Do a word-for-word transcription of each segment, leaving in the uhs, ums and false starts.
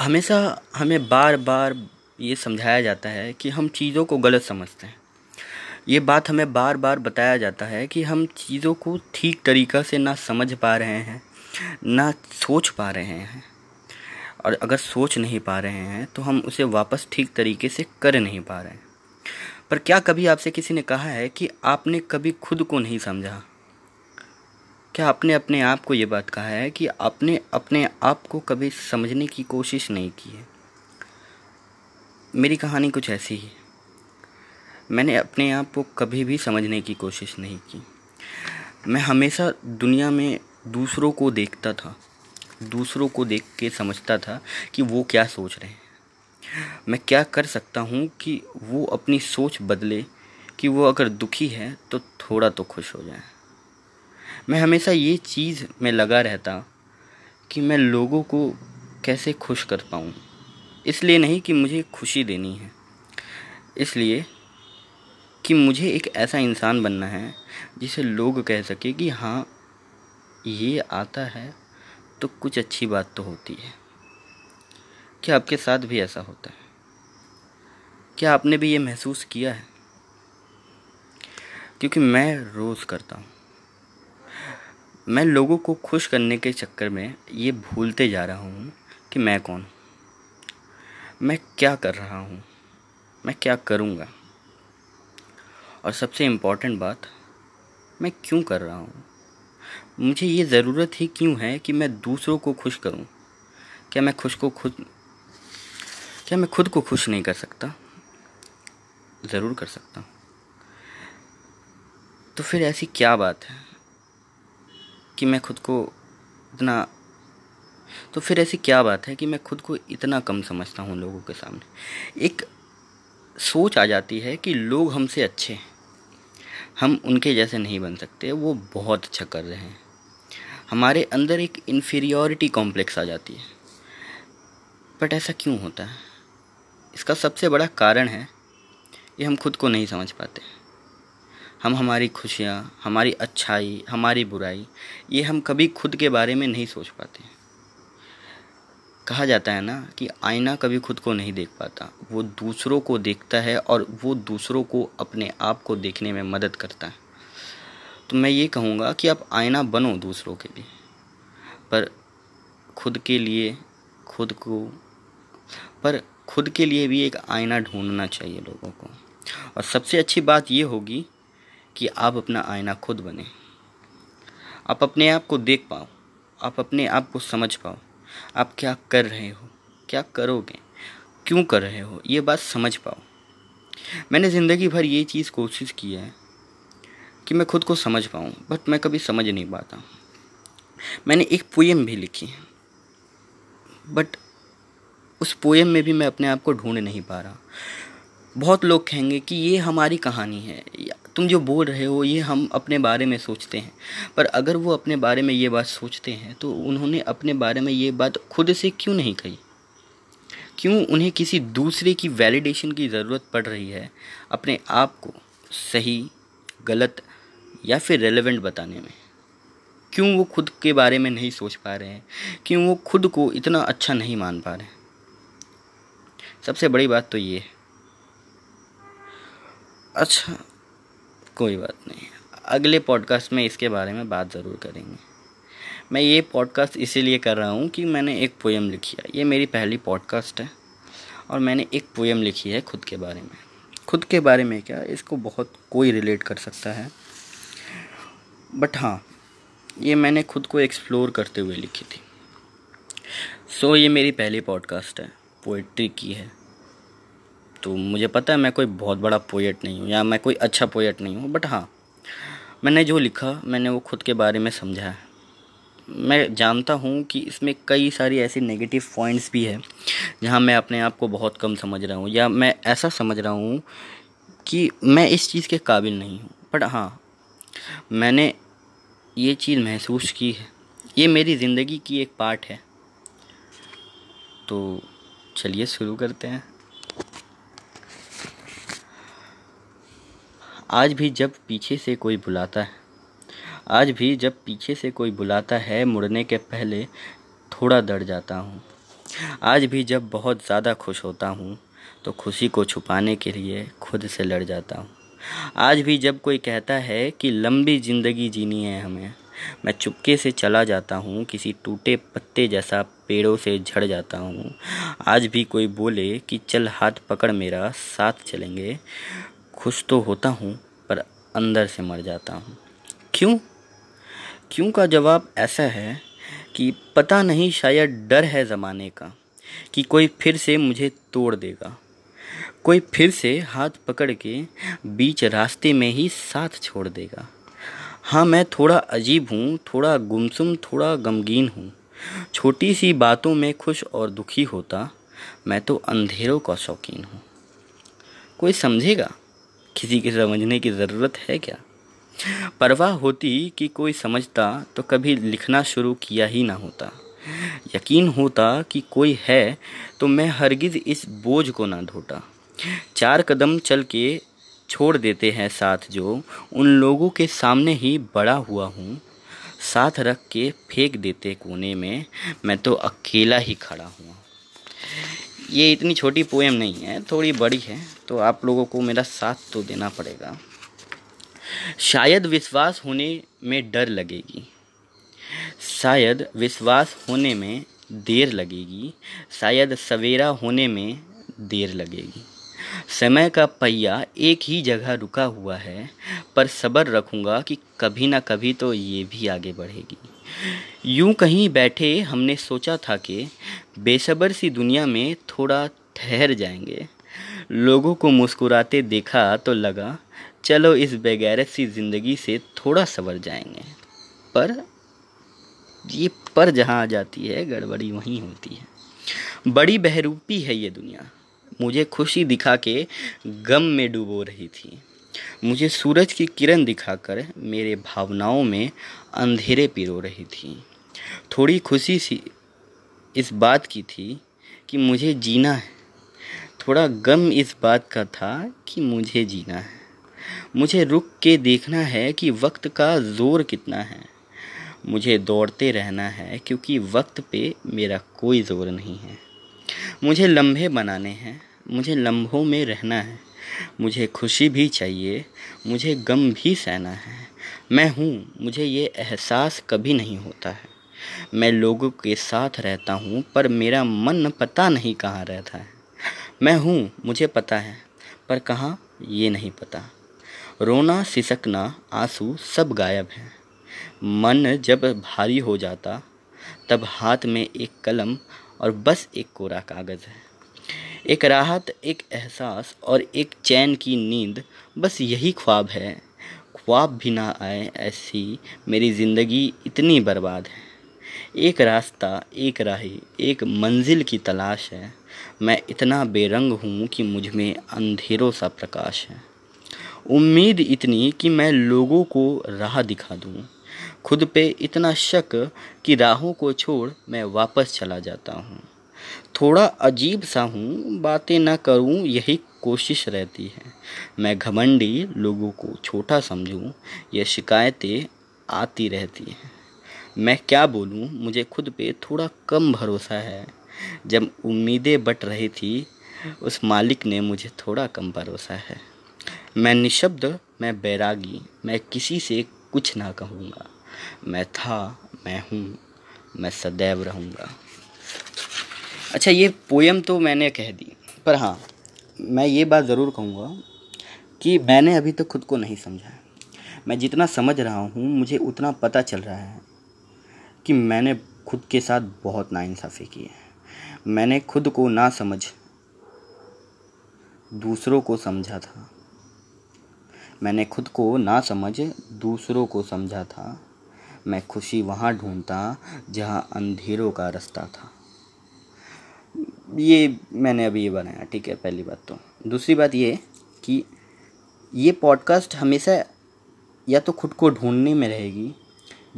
हमेशा हमें बार बार ये समझाया जाता है कि हम चीज़ों को गलत समझते हैं। ये बात हमें बार बार बताया जाता है कि हम चीज़ों को ठीक तरीक़ा से ना समझ पा रहे हैं, ना सोच पा रहे हैं, और अगर सोच नहीं पा रहे हैं तो हम उसे वापस ठीक तरीके से कर नहीं पा रहे हैं। पर क्या कभी आपसे किसी ने कहा है कि आपने कभी खुद को नहीं समझा? क्या आपने अपने आप को ये बात कहा है कि आपने अपने आप को कभी समझने की कोशिश नहीं की है? मेरी कहानी कुछ ऐसी ही। मैंने अपने आप को कभी भी समझने की कोशिश नहीं की। मैं हमेशा दुनिया में दूसरों को देखता था, दूसरों को देख के समझता था कि वो क्या सोच रहे हैं, मैं क्या कर सकता हूँ कि वो अपनी सोच बदले, कि वो अगर दुखी है तो थोड़ा तो खुश हो जाए। मैं हमेशा ये चीज़ में लगा रहता कि मैं लोगों को कैसे खुश कर पाऊँ, इसलिए नहीं कि मुझे खुशी देनी है, इसलिए कि मुझे एक ऐसा इंसान बनना है जिसे लोग कह सके कि हाँ, ये आता है तो कुछ अच्छी बात तो होती है। क्या आपके साथ भी ऐसा होता है? क्या आपने भी ये महसूस किया है? क्योंकि मैं रोज़ करता हूँ। मैं लोगों को खुश करने के चक्कर में ये भूलते जा रहा हूँ कि मैं कौन हूँ, मैं क्या कर रहा हूँ, मैं क्या करूँगा, और सबसे इम्पॉर्टेंट बात, मैं क्यों कर रहा हूँ। मुझे ये ज़रूरत ही क्यों है कि मैं दूसरों को खुश करूँ? क्या मैं खुश को खुद क्या मैं खुद को खुश नहीं कर सकता? ज़रूर कर सकता हूँ। तो फिर ऐसी क्या बात है कि मैं खुद को इतना तो फिर ऐसी क्या बात है कि मैं खुद को इतना कम समझता हूँ लोगों के सामने। एक सोच आ जाती है कि लोग हमसे अच्छे हैं, हम उनके जैसे नहीं बन सकते, वो बहुत अच्छा कर रहे हैं। हमारे अंदर एक इन्फीरियॉरिटी कॉम्प्लेक्स आ जाती है। बट ऐसा क्यों होता है? इसका सबसे बड़ा कारण है कि हम खुद को नहीं समझ पाते। हम हमारी खुशियाँ, हमारी अच्छाई, हमारी बुराई, ये हम कभी खुद के बारे में नहीं सोच पाते। कहा जाता है ना कि आईना कभी खुद को नहीं देख पाता, वो दूसरों को देखता है और वो दूसरों को अपने आप को देखने में मदद करता है। तो मैं ये कहूँगा कि आप आईना बनो दूसरों के लिए, पर खुद के लिए खुद को पर खुद के लिए भी एक आईना ढूँढना चाहिए लोगों को। और सबसे अच्छी बात ये होगी कि आप अपना आईना खुद बने, आप अपने आप को देख पाओ, आप अपने आप को समझ पाओ, आप क्या कर रहे हो, क्या करोगे, क्यों कर रहे हो, ये बात समझ पाओ। मैंने ज़िंदगी भर ये चीज़ कोशिश की है कि मैं खुद को समझ पाऊँ, बट मैं कभी समझ नहीं पाता। मैंने एक पोएम भी लिखी है, बट उस पोएम में भी मैं अपने आप को ढूंढ नहीं पा रहा। बहुत लोग कहेंगे कि ये हमारी कहानी है, तुम जो बोल रहे हो ये हम अपने बारे में सोचते हैं, पर अगर वो अपने बारे में ये बात सोचते हैं तो उन्होंने अपने बारे में ये बात खुद से क्यों नहीं कही? क्यों उन्हें किसी दूसरे की वैलिडेशन की ज़रूरत पड़ रही है अपने आप को सही, गलत या फिर रेलेवेंट बताने में? क्यों वो खुद के बारे में नहीं सोच पा रहे हैं? क्यों वो खुद को इतना अच्छा नहीं मान पा रहे हैं? सबसे बड़ी बात तो ये है। अच्छा, कोई बात नहीं, अगले पॉडकास्ट में इसके बारे में बात ज़रूर करेंगे। मैं ये पॉडकास्ट इसीलिए कर रहा हूँ कि मैंने एक पोएम लिखी है। ये मेरी पहली पॉडकास्ट है और मैंने एक पोएम लिखी है खुद के बारे में। खुद के बारे में क्या, इसको बहुत कोई रिलेट कर सकता है, बट हाँ, ये मैंने खुद को एक्सप्लोर करते हुए लिखी थी। सो ये मेरी पहली पॉडकास्ट है, पोएट्री की है। तो मुझे पता है मैं कोई बहुत बड़ा पोएट नहीं हूँ या मैं कोई अच्छा पोएट नहीं हूँ, बट हाँ, मैंने जो लिखा मैंने वो खुद के बारे में समझा है। मैं जानता हूँ कि इसमें कई सारी ऐसी नेगेटिव पॉइंट्स भी है जहाँ मैं अपने आप को बहुत कम समझ रहा हूँ, या मैं ऐसा समझ रहा हूँ कि मैं इस चीज़ के काबिल नहीं हूँ। बट हाँ, मैंने ये चीज़ महसूस की है, ये मेरी ज़िंदगी की एक पार्ट है। तो चलिए शुरू करते हैं। आज भी जब पीछे से कोई बुलाता है आज भी जब पीछे से कोई बुलाता है मुड़ने के पहले थोड़ा डर जाता हूँ। आज भी जब बहुत ज़्यादा खुश होता हूँ तो खुशी को छुपाने के लिए खुद से लड़ जाता हूँ। आज भी जब कोई कहता है कि लंबी ज़िंदगी जीनी है हमें, मैं चुपके से चला जाता हूँ, किसी टूटे पत्ते जैसा पेड़ों से झड़ जाता हूँ। आज भी कोई बोले कि चल हाथ पकड़ मेरा, साथ चलेंगे, खुश तो होता हूँ पर अंदर से मर जाता हूँ। क्यों क्यों का जवाब ऐसा है कि पता नहीं, शायद डर है ज़माने का कि कोई फिर से मुझे तोड़ देगा, कोई फिर से हाथ पकड़ के बीच रास्ते में ही साथ छोड़ देगा। हाँ, मैं थोड़ा अजीब हूँ, थोड़ा गुमसुम, थोड़ा गमगीन हूँ। छोटी सी बातों में खुश और दुखी होता, मैं तो अंधेरों का शौकीन हूँ। कोई समझेगा? किसी के समझने की ज़रूरत है क्या? परवाह होती कि कोई समझता तो कभी लिखना शुरू किया ही ना होता। यकीन होता कि कोई है तो मैं हरगिज़ इस बोझ को ना ढोता। चार कदम चल के छोड़ देते हैं साथ, जो उन लोगों के सामने ही बड़ा हुआ हूँ। साथ रख के फेंक देते कोने में, मैं तो अकेला ही खड़ा हुआ। ये इतनी छोटी पोएम नहीं है, थोड़ी बड़ी है, तो आप लोगों को मेरा साथ तो देना पड़ेगा। शायद विश्वास होने में डर लगेगी, शायद विश्वास होने में देर लगेगी, शायद सवेरा होने में देर लगेगी। समय का पहिया एक ही जगह रुका हुआ है, पर सब्र रखूँगा कि कभी ना कभी तो ये भी आगे बढ़ेगी। यूं कहीं बैठे हमने सोचा था कि बेसब्र सी दुनिया में थोड़ा ठहर जाएंगे। लोगों को मुस्कुराते देखा तो लगा चलो इस बेगैरत सी ज़िंदगी से थोड़ा सवर जाएंगे। पर ये पर जहाँ आ जाती है, गड़बड़ी वहीं होती है। बड़ी बहरूपी है ये दुनिया। मुझे खुशी दिखा के गम में डूबो रही थी, मुझे सूरज की किरण दिखाकर मेरे भावनाओं में अंधेरे पिरो रही थी। थोड़ी खुशी सी इस बात की थी कि मुझे जीना है, थोड़ा गम इस बात का था कि मुझे जीना है। मुझे रुक के देखना है कि वक्त का जोर कितना है, मुझे दौड़ते रहना है क्योंकि वक्त पे मेरा कोई जोर नहीं है। मुझे लम्हे बनाने हैं, मुझे लम्हों में रहना है, मुझे खुशी भी चाहिए, मुझे गम भी सहना है। मैं हूँ, मुझे ये एहसास कभी नहीं होता है। मैं लोगों के साथ रहता हूँ पर मेरा मन पता नहीं कहाँ रहता है। मैं हूँ, मुझे पता है, पर कहाँ ये नहीं पता। रोना, सिसकना, आंसू सब गायब हैं। मन जब भारी हो जाता तब हाथ में एक कलम और बस एक कोरा कागज़ है। एक राहत, एक एहसास और एक चैन की नींद, बस यही ख्वाब है। ख्वाब भी ना आए ऐसी मेरी ज़िंदगी इतनी बर्बाद है। एक रास्ता, एक राही, एक मंजिल की तलाश है। मैं इतना बेरंग हूँ कि मुझ में अंधेरों सा प्रकाश है। उम्मीद इतनी कि मैं लोगों को राह दिखा दूँ, खुद पे इतना शक कि राहों को छोड़ मैं वापस चला जाता हूँ। थोड़ा अजीब सा हूँ, बातें ना करूँ यही कोशिश रहती है। मैं घमंडी, लोगों को छोटा समझूँ, यह शिकायतें आती रहती हैं। मैं क्या बोलूँ, मुझे खुद पे थोड़ा कम भरोसा है। जब उम्मीदें बट रही थी, उस मालिक ने मुझे थोड़ा कम भरोसा है। मैं निशब्द, मैं बैरागी, मैं किसी से कुछ ना कहूँगा। मैं था, मैं हूँ, मैं सदैव रहूँगा। अच्छा, ये पोएम तो मैंने कह दी, पर हाँ, मैं ये बात ज़रूर कहूँगा कि मैंने अभी तक खुद को नहीं समझा है। मैं जितना समझ रहा हूँ, मुझे उतना पता चल रहा है कि मैंने खुद के साथ बहुत नाइंसाफ़ी की है। मैंने खुद को ना समझ दूसरों को समझा था, मैंने खुद को ना समझ दूसरों को समझा था। मैं खुशी वहाँ ढूंढता जहाँ अंधेरों का रास्ता था। ये मैंने अभी ये बनाया, ठीक है, पहली बात। तो दूसरी बात ये कि ये पॉडकास्ट हमेशा या तो खुद को ढूंढने में रहेगी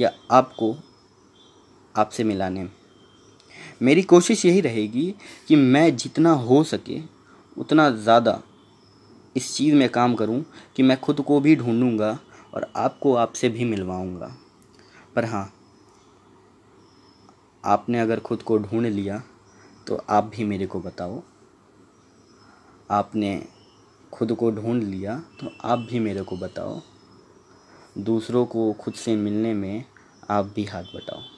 या आपको आपसे मिलाने में। मेरी कोशिश यही रहेगी कि मैं जितना हो सके उतना ज़्यादा इस चीज़ में काम करूं कि मैं खुद को भी ढूंढूंगा और आपको आपसे भी मिलवाऊंगा। पर हाँ, आपने अगर खुद को ढूंढ लिया तो आप भी मेरे को बताओ, आपने खुद को ढूंढ लिया तो आप भी मेरे को बताओ, दूसरों को खुद से मिलने में आप भी हाथ बटाओ।